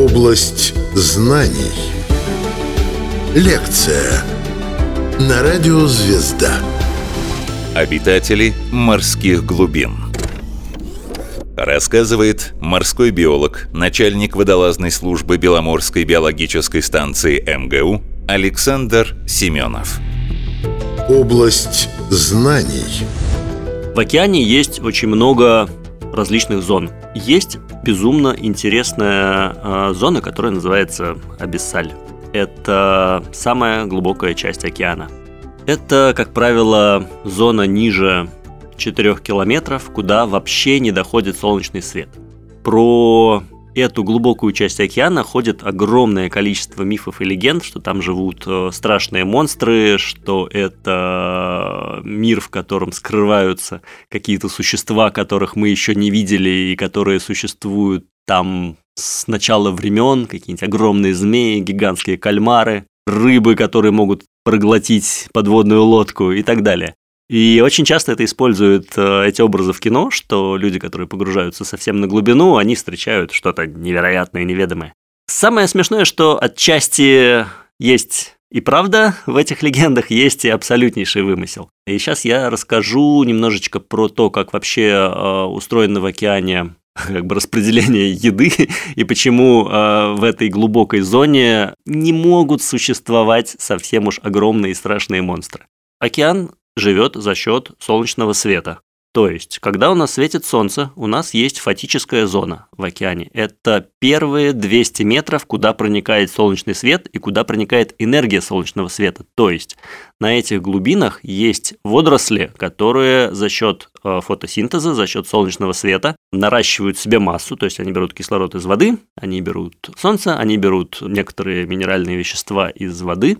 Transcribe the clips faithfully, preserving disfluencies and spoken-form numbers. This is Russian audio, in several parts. Область знаний. Лекция на радио «Звезда». Обитатели морских глубин. Рассказывает морской биолог, начальник водолазной службы Беломорской биологической станции эм гэ у Александр Семёнов. Область знаний. В океане есть очень много различных зон. Есть безумно интересная э, зона, которая называется Абиссаль. Это самая глубокая часть океана. Это, как правило, зона ниже четырёх километров, куда вообще не доходит солнечный свет. Про эту глубокую часть океана ходит огромное количество мифов и легенд, что там живут страшные монстры, что это мир, в котором скрываются какие-то существа, которых мы еще не видели и которые существуют там с начала времен, какие-нибудь огромные змеи, гигантские кальмары, рыбы, которые могут проглотить подводную лодку и так далее. И очень часто это используют эти образы в кино, что люди, которые погружаются совсем на глубину, они встречают что-то невероятное и неведомое. Самое смешное, что отчасти есть и правда в этих легендах, есть и абсолютнейший вымысел. И сейчас я расскажу немножечко про то, как вообще устроено в океане как бы распределение еды и почему э, в этой глубокой зоне не могут существовать совсем уж огромные и страшные монстры. Океан живет за счет солнечного света. То есть, когда у нас светит солнце, у нас есть фотическая зона в океане. Это первые двести метров, куда проникает солнечный свет и куда проникает энергия солнечного света. То есть, на этих глубинах есть водоросли, которые за счет фотосинтеза, за счет солнечного света наращивают себе массу. То есть, они берут кислород из воды, они берут солнце, они берут некоторые минеральные вещества из воды.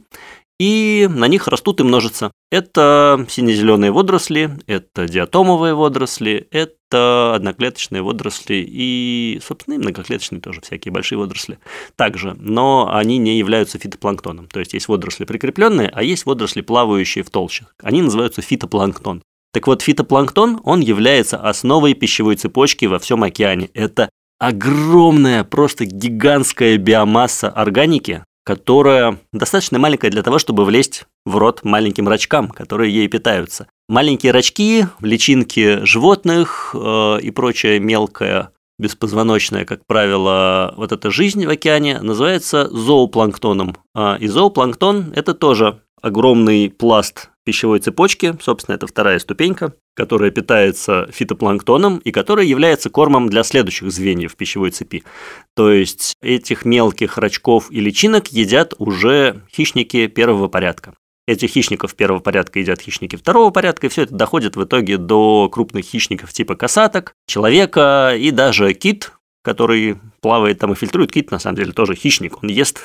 И на них растут и множатся. Это сине-зеленые водоросли, это диатомовые водоросли, это одноклеточные водоросли и, собственно, и многоклеточные тоже, всякие большие водоросли также, но они не являются фитопланктоном. То есть, есть водоросли прикрепленные, а есть водоросли, плавающие в толще. Они называются фитопланктон. Так вот, фитопланктон, он является основой пищевой цепочки во всем океане. Это огромная, просто гигантская биомасса органики, которая достаточно маленькая для того, чтобы влезть в рот маленьким рачкам, которые ей питаются. Маленькие рачки, личинки животных э, и прочая мелкая беспозвоночная, как правило, вот эта жизнь в океане называется зоопланктоном. А, и зоопланктон – это тоже огромный пласт пищевой цепочки, собственно, это вторая ступенька, которая питается фитопланктоном и которая является кормом для следующих звеньев пищевой цепи. То есть, этих мелких рачков и личинок едят уже хищники первого порядка. Этих хищников первого порядка едят хищники второго порядка, и все это доходит в итоге до крупных хищников типа косаток, человека и даже кит, который плавает там и фильтрует. Кит, на самом деле, тоже хищник. Он ест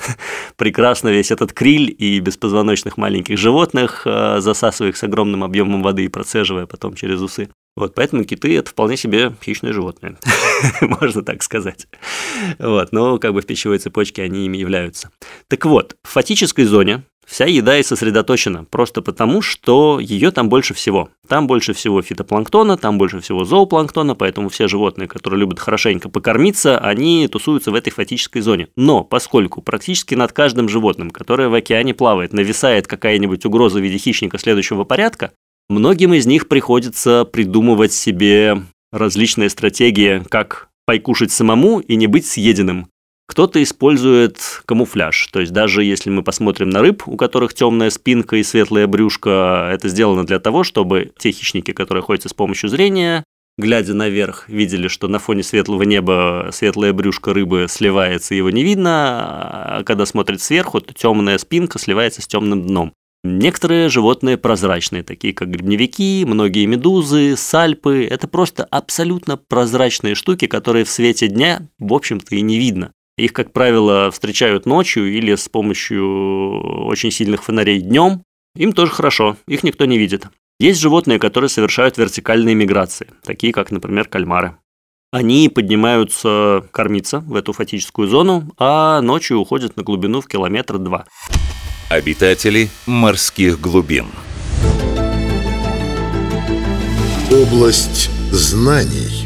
прекрасно весь этот криль и беспозвоночных маленьких животных, засасывая их с огромным объемом воды и процеживая потом через усы. Вот, поэтому киты – это вполне себе хищные животные, можно так сказать. Вот, но как бы в пищевой цепочке они ими являются. Так вот, в фотической зоне вся еда и сосредоточена, просто потому, что ее там больше всего. Там больше всего фитопланктона, там больше всего зоопланктона, поэтому все животные, которые любят хорошенько покормиться, они тусуются в этой фотической зоне. Но поскольку практически над каждым животным, которое в океане плавает, нависает какая-нибудь угроза в виде хищника следующего порядка, многим из них приходится придумывать себе различные стратегии, как покушать самому и не быть съеденным. Кто-то использует камуфляж, то есть даже если мы посмотрим на рыб, у которых темная спинка и светлая брюшко, это сделано для того, чтобы те хищники, которые охотятся с помощью зрения, глядя наверх, видели, что на фоне светлого неба светлое брюшко рыбы сливается, его не видно, а когда смотрят сверху, то темная спинка сливается с темным дном. Некоторые животные прозрачные, такие как гребневики, многие медузы, сальпы, это просто абсолютно прозрачные штуки, которые в свете дня, в общем-то, и не видно. Их, как правило, встречают ночью или с помощью очень сильных фонарей днем. Им тоже хорошо, их никто не видит. Есть животные, которые совершают вертикальные миграции, такие как, например, кальмары. Они поднимаются кормиться в эту фотическую зону, а ночью уходят на глубину в километр-два. Обитатели морских глубин. Область знаний.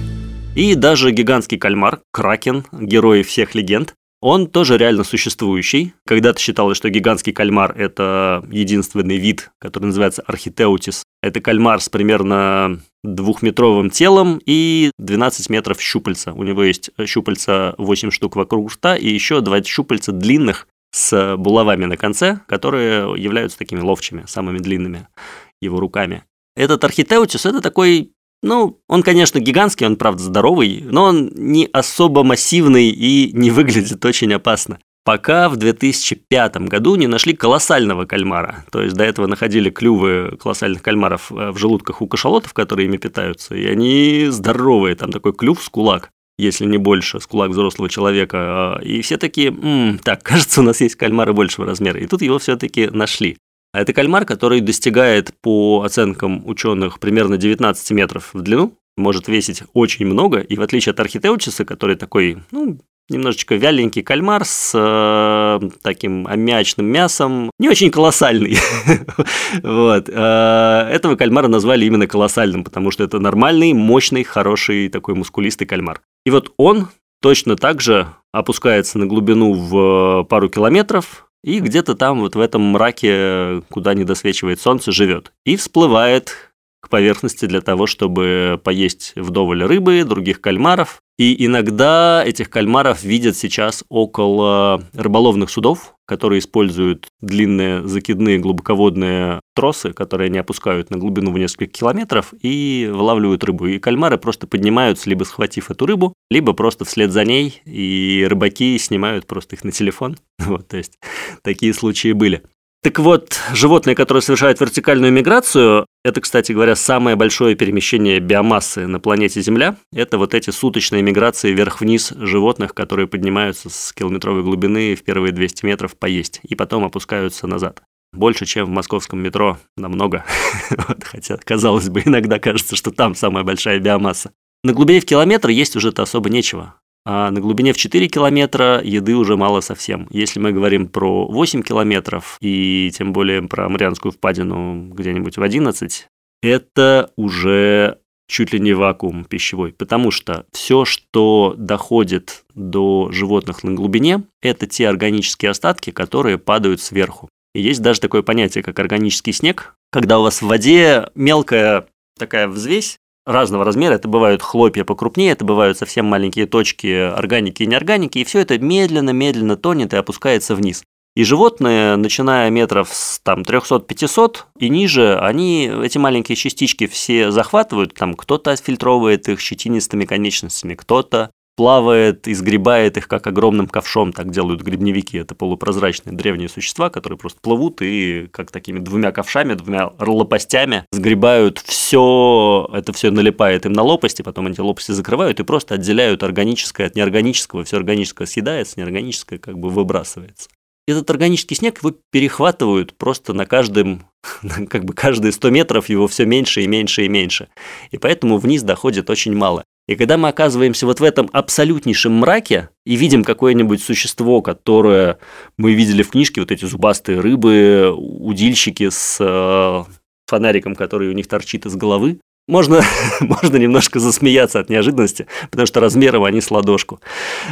И даже гигантский кальмар, кракен, герой всех легенд, Он тоже реально существующий. Когда-то считалось, что гигантский кальмар – это единственный вид, который называется архитеутис. Это кальмар с примерно двухметровым телом и двенадцать метров щупальца. У него есть щупальца восемь штук вокруг рта и еще два щупальца длинных с булавами на конце, которые являются такими ловчими, самыми длинными его руками. Этот архитеутис – это такой... Ну, он, конечно, гигантский, он, правда, здоровый, но он не особо массивный и не выглядит очень опасно. Пока в две тысячи пятом году не нашли колоссального кальмара. То есть, до этого находили клювы колоссальных кальмаров в желудках у кашалотов, которые ими питаются, и они здоровые, там такой клюв с кулак, если не больше, с кулак взрослого человека. И все такие, м-м, так, кажется, у нас есть кальмары большего размера. И тут его все-таки нашли. А это кальмар, который достигает, по оценкам ученых, примерно девятнадцать метров в длину, может весить очень много, и в отличие от архитеутиса, который такой, ну, немножечко вяленький кальмар с э, таким аммиачным мясом, не очень колоссальный. Вот. Этого кальмара назвали именно колоссальным, потому что это нормальный, мощный, хороший, такой мускулистый кальмар. И вот он точно так же опускается на глубину в пару километров, и где-то там вот в этом мраке, куда не досвечивает солнце, живет. И всплывает к поверхности для того, чтобы поесть вдоволь рыбы, других кальмаров. И иногда этих кальмаров видят сейчас около рыболовных судов, которые используют длинные закидные глубоководные тросы, которые они опускают на глубину в несколько километров и вылавливают рыбу. И кальмары просто поднимаются, либо схватив эту рыбу, либо просто вслед за ней, и рыбаки снимают просто их на телефон. Вот, то есть такие случаи были. Так вот, животные, которые совершают вертикальную миграцию, это, кстати говоря, самое большое перемещение биомассы на планете Земля. Это вот эти суточные миграции вверх-вниз животных, которые поднимаются с километровой глубины в первые двести метров поесть и потом опускаются назад. Больше, чем в московском метро, намного. Хотя, казалось бы, иногда кажется, что там самая большая биомасса. На глубине в километр есть уже-то особо нечего. А на глубине в четыре километра еды уже мало совсем. Если мы говорим про восемь километров и тем более про Марианскую впадину где-нибудь в одиннадцать, это уже чуть ли не вакуум пищевой, потому что все, что доходит до животных на глубине, это те органические остатки, которые падают сверху. И есть даже такое понятие, как органический снег, когда у вас в воде мелкая такая взвесь, разного размера, это бывают хлопья покрупнее, это бывают совсем маленькие точки органики и неорганики, и все это медленно-медленно тонет и опускается вниз. И животные, начиная метров с там, триста-пятьсот и ниже, они эти маленькие частички все захватывают, там кто-то отфильтровывает их щетинистыми конечностями, кто-то плавает и сгребает их как огромным ковшом, так делают гребневики, это полупрозрачные древние существа, которые просто плывут и как такими двумя ковшами, двумя лопастями сгребают все, это все налипает им на лопасти, потом эти лопасти закрывают и просто отделяют органическое от неорганического, все органическое съедается, неорганическое как бы выбрасывается. Этот органический снег его перехватывают просто на каждом, как бы каждые сто метров его все меньше и меньше и меньше, и поэтому вниз доходит очень мало. И когда мы оказываемся вот в этом абсолютнейшем мраке и видим какое-нибудь существо, которое мы видели в книжке, вот эти зубастые рыбы, удильщики с фонариком, который у них торчит из головы, можно, можно немножко засмеяться от неожиданности, потому что размером они с ладошку,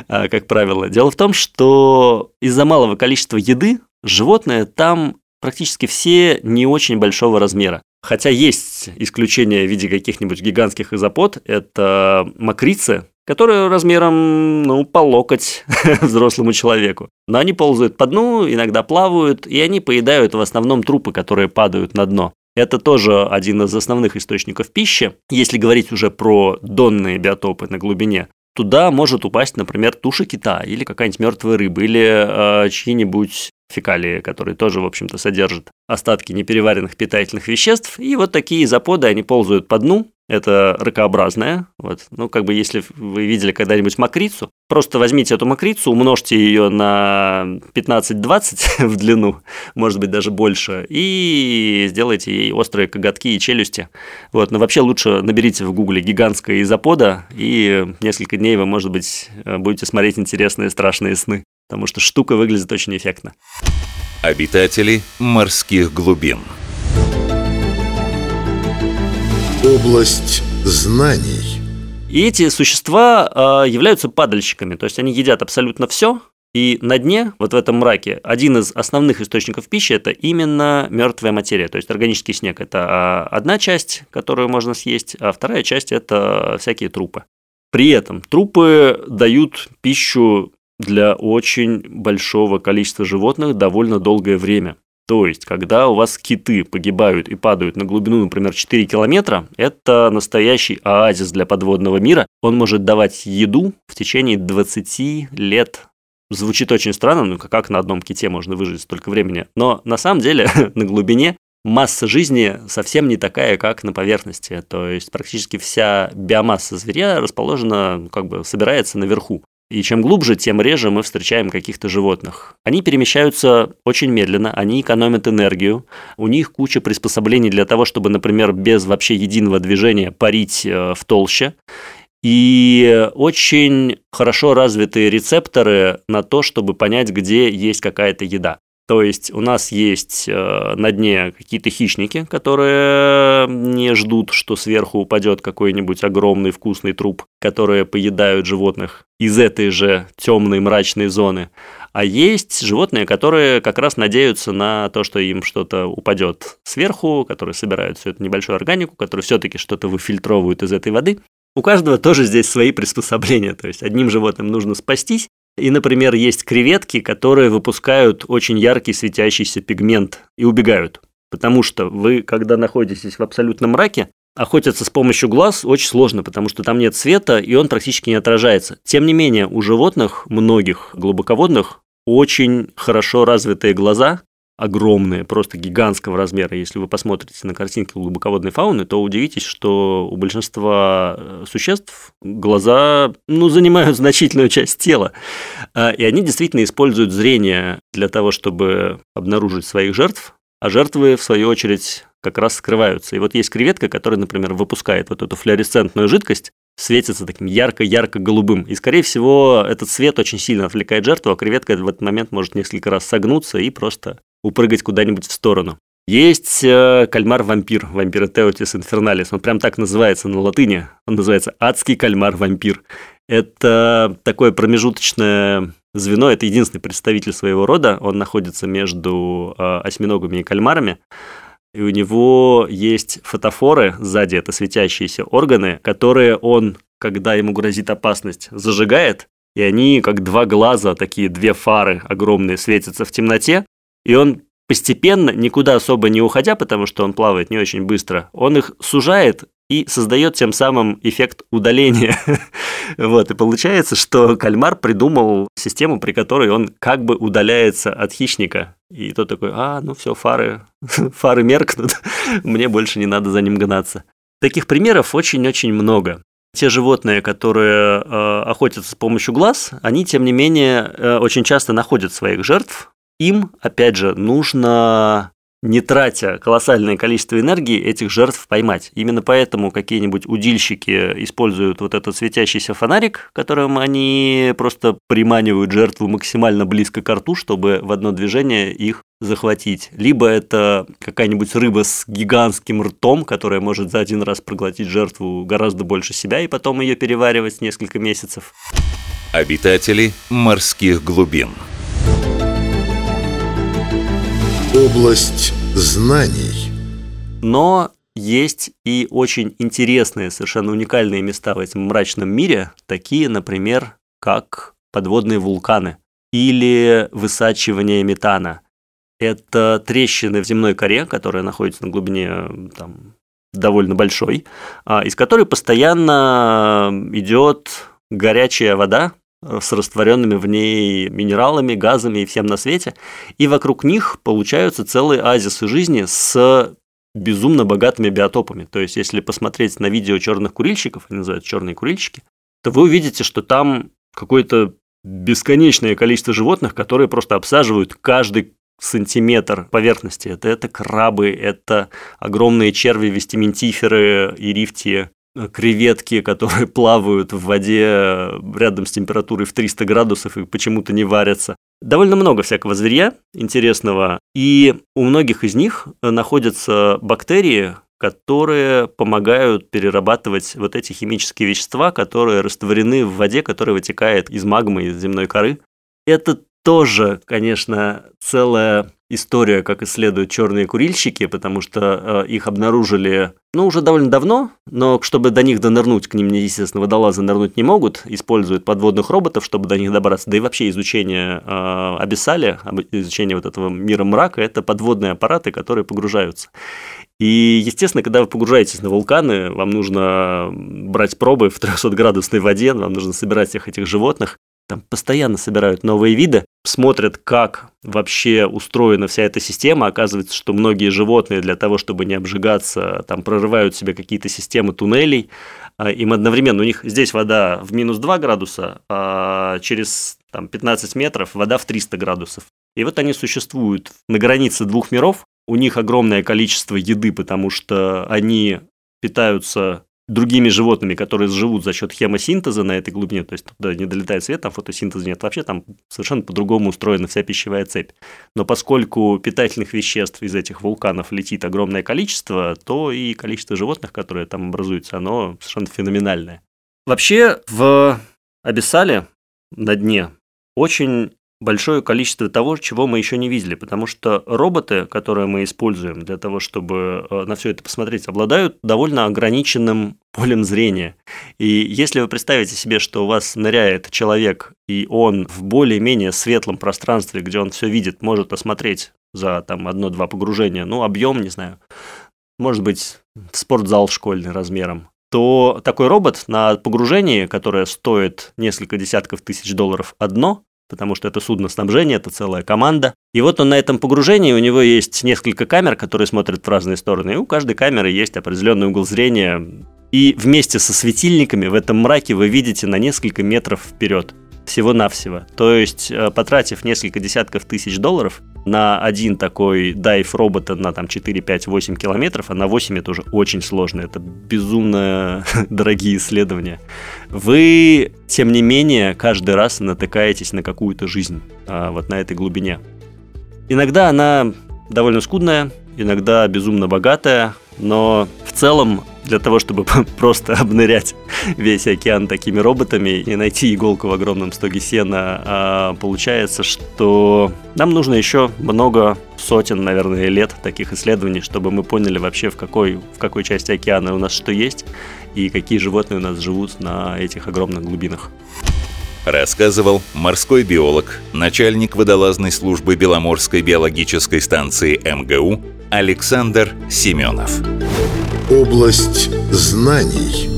как правило. Дело в том, что из-за малого количества еды животные там практически все не очень большого размера. Хотя есть исключения в виде каких-нибудь гигантских изопод, это мокрицы, которые размером, ну, по локоть взрослому человеку. Но они ползают по дну, иногда плавают, и они поедают в основном трупы, которые падают на дно. Это тоже один из основных источников пищи. Если говорить уже про донные биотопы на глубине, туда может упасть, например, туша кита или какая-нибудь мертвая рыба, или э, чьи-нибудь... фекалии, которые тоже, в общем-то, содержат остатки непереваренных питательных веществ. И вот такие изоподы, они ползают по дну. Это ракообразная. Вот. Ну, как бы, если вы видели когда-нибудь мокрицу, просто возьмите эту мокрицу, умножьте ее на пятнадцать-двадцать в длину, может быть, даже больше, и сделайте ей острые коготки и челюсти. Вот. Но вообще лучше наберите в гугле «гигантская изопода», и несколько дней вы, может быть, будете смотреть интересные страшные сны, потому что штука выглядит очень эффектно. Обитатели морских глубин. Область знаний. И эти существа э, являются падальщиками, то есть они едят абсолютно все, И на дне, вот в этом мраке, один из основных источников пищи – это именно мертвая материя, то есть органический снег – это одна часть, которую можно съесть, а вторая часть – это всякие трупы. При этом трупы дают пищу для очень большого количества животных довольно долгое время. То есть, когда у вас киты погибают и падают на глубину, например, четыре километра, это настоящий оазис для подводного мира. Он может давать еду в течение двадцати лет. Звучит очень странно, ну как на одном ките можно выжить столько времени. Но на самом деле на глубине масса жизни совсем не такая, как на поверхности. То есть, практически вся биомасса зверя расположена, как бы собирается наверху. И чем глубже, тем реже мы встречаем каких-то животных. Они перемещаются очень медленно, они экономят энергию, у них куча приспособлений для того, чтобы, например, без вообще единого движения парить в толще. И очень хорошо развитые рецепторы на то, чтобы понять, где есть какая-то еда. То есть у нас есть на дне какие-то хищники, которые не ждут, что сверху упадет какой-нибудь огромный вкусный труп, которые поедают животных из этой же темной мрачной зоны. А есть животные, которые как раз надеются на то, что им что-то упадет сверху, которые собирают всю эту небольшую органику, которые все-таки что-то выфильтровывают из этой воды. У каждого тоже здесь свои приспособления, то есть одним животным нужно спастись. И, например, есть креветки, которые выпускают очень яркий светящийся пигмент и убегают. Потому что вы, когда находитесь в абсолютном мраке, охотиться с помощью глаз очень сложно, потому что там нет света, и он практически не отражается. Тем не менее, у животных, многих глубоководных, очень хорошо развитые глаза, огромные, просто гигантского размера. Если вы посмотрите на картинки глубоководной фауны, то удивитесь, что у большинства существ глаза, ну, занимают значительную часть тела. И они действительно используют зрение для того, чтобы обнаружить своих жертв, а жертвы, в свою очередь, как раз скрываются. И вот есть креветка, которая, например, выпускает вот эту флуоресцентную жидкость, светится таким ярко-ярко-голубым. И, скорее всего, этот свет очень сильно отвлекает жертву, а креветка в этот момент может несколько раз согнуться и просто упрыгать куда-нибудь в сторону. Есть кальмар-вампир, вампиротеутис инферналис. Он прям так называется на латыни. Он называется адский кальмар-вампир. Это такое промежуточное звено, это единственный представитель своего рода. Он находится между осьминогами и кальмарами. И у него есть фотофоры сзади, это светящиеся органы, которые он, когда ему грозит опасность, зажигает, и они как два глаза, такие две фары огромные, светятся в темноте, и он постепенно, никуда особо не уходя, потому что он плавает не очень быстро, он их сужает и создает тем самым эффект удаления. Вот, и получается, что кальмар придумал систему, при которой он как бы удаляется от хищника. И тот такой: а, ну все, фары, фары меркнут, мне больше не надо за ним гнаться. Таких примеров очень-очень много. Те животные, которые э, охотятся с помощью глаз, они, тем не менее, э, очень часто находят своих жертв. Им, опять же, нужно, не тратя колоссальное количество энергии, этих жертв поймать. Именно поэтому какие-нибудь удильщики используют вот этот светящийся фонарик, которым они просто приманивают жертву максимально близко к рту, чтобы в одно движение их захватить. Либо это какая-нибудь рыба с гигантским ртом, которая может за один раз проглотить жертву гораздо больше себя и потом ее переваривать несколько месяцев. Обитатели морских глубин. Область знаний. Но есть и очень интересные, совершенно уникальные места в этом мрачном мире, такие, например, как подводные вулканы или высачивание метана. Это трещины в земной коре, которая находится на глубине там, довольно большой, из которой постоянно идет горячая вода с растворенными в ней минералами, газами и всем на свете, и вокруг них получаются целые оазисы жизни с безумно богатыми биотопами. То есть, если посмотреть на видео черных курильщиков, они называют черные курильщики, то вы увидите, что там какое-то бесконечное количество животных, которые просто обсаживают каждый сантиметр поверхности. Это, это крабы, это огромные черви, вестиментиферы и рифтии, креветки, которые плавают в воде рядом с температурой в триста градусов и почему-то не варятся. Довольно много всякого зверя интересного, и у многих из них находятся бактерии, которые помогают перерабатывать вот эти химические вещества, которые растворены в воде, которая вытекает из магмы, из земной коры. Это тоже, конечно, целая история, как исследуют черные курильщики, потому что э, их обнаружили, ну, уже довольно давно, но чтобы до них донырнуть, к ним, естественно, водолазы нырнуть не могут, используют подводных роботов, чтобы до них добраться. Да и вообще изучение э, Абиссаля, изучение вот этого мира мрака, это подводные аппараты, которые погружаются. И, естественно, когда вы погружаетесь на вулканы, вам нужно брать пробы в трехсотградусной воде, вам нужно собирать всех этих животных. Там постоянно собирают новые виды, смотрят, как вообще устроена вся эта система. Оказывается, что многие животные для того, чтобы не обжигаться, там прорывают себе какие-то системы туннелей. Им одновременно, у них здесь вода в минус два градуса, а через там, пятнадцать метров вода в триста градусов. И вот они существуют на границе двух миров. У них огромное количество еды, потому что они питаются другими животными, которые живут за счет хемосинтеза на этой глубине, то есть туда не долетает свет, там фотосинтеза нет вообще, там совершенно по-другому устроена вся пищевая цепь. Но поскольку питательных веществ из этих вулканов летит огромное количество, то и количество животных, которые там образуются, оно совершенно феноменальное. Вообще в Абиссале на дне очень большое количество того, чего мы еще не видели, потому что роботы, которые мы используем для того, чтобы на все это посмотреть, обладают довольно ограниченным полем зрения. И если вы представите себе, что у вас ныряет человек, и он в более-менее светлом пространстве, где он все видит, может осмотреть за там, одно-два погружения, ну, объем, не знаю, может быть, спортзал школьный размером, то такой робот на погружении, которое стоит несколько десятков тысяч долларов одно, потому что это судно снабжения, это целая команда. И вот он на этом погружении, у него есть несколько камер, которые смотрят в разные стороны, и у каждой камеры есть определенный угол зрения. И вместе со светильниками в этом мраке вы видите на несколько метров вперед, всего-навсего. То есть, потратив несколько десятков тысяч долларов на один такой дайв робота на там, четыре, пять, восемь километров, а на восемь это уже очень сложно, это безумно дорогие исследования, вы, тем не менее, каждый раз натыкаетесь на какую-то жизнь а, вот на этой глубине. Иногда она довольно скудная, иногда безумно богатая, но в целом для того, чтобы просто обнырять весь океан такими роботами и найти иголку в огромном стоге сена, получается, что нам нужно еще много сотен, наверное, лет таких исследований, чтобы мы поняли вообще, в какой, в какой части океана у нас что есть и какие животные у нас живут на этих огромных глубинах. Рассказывал морской биолог, начальник водолазной службы Беломорской биологической станции эм гэ у Александр Семёнов. Область знаний.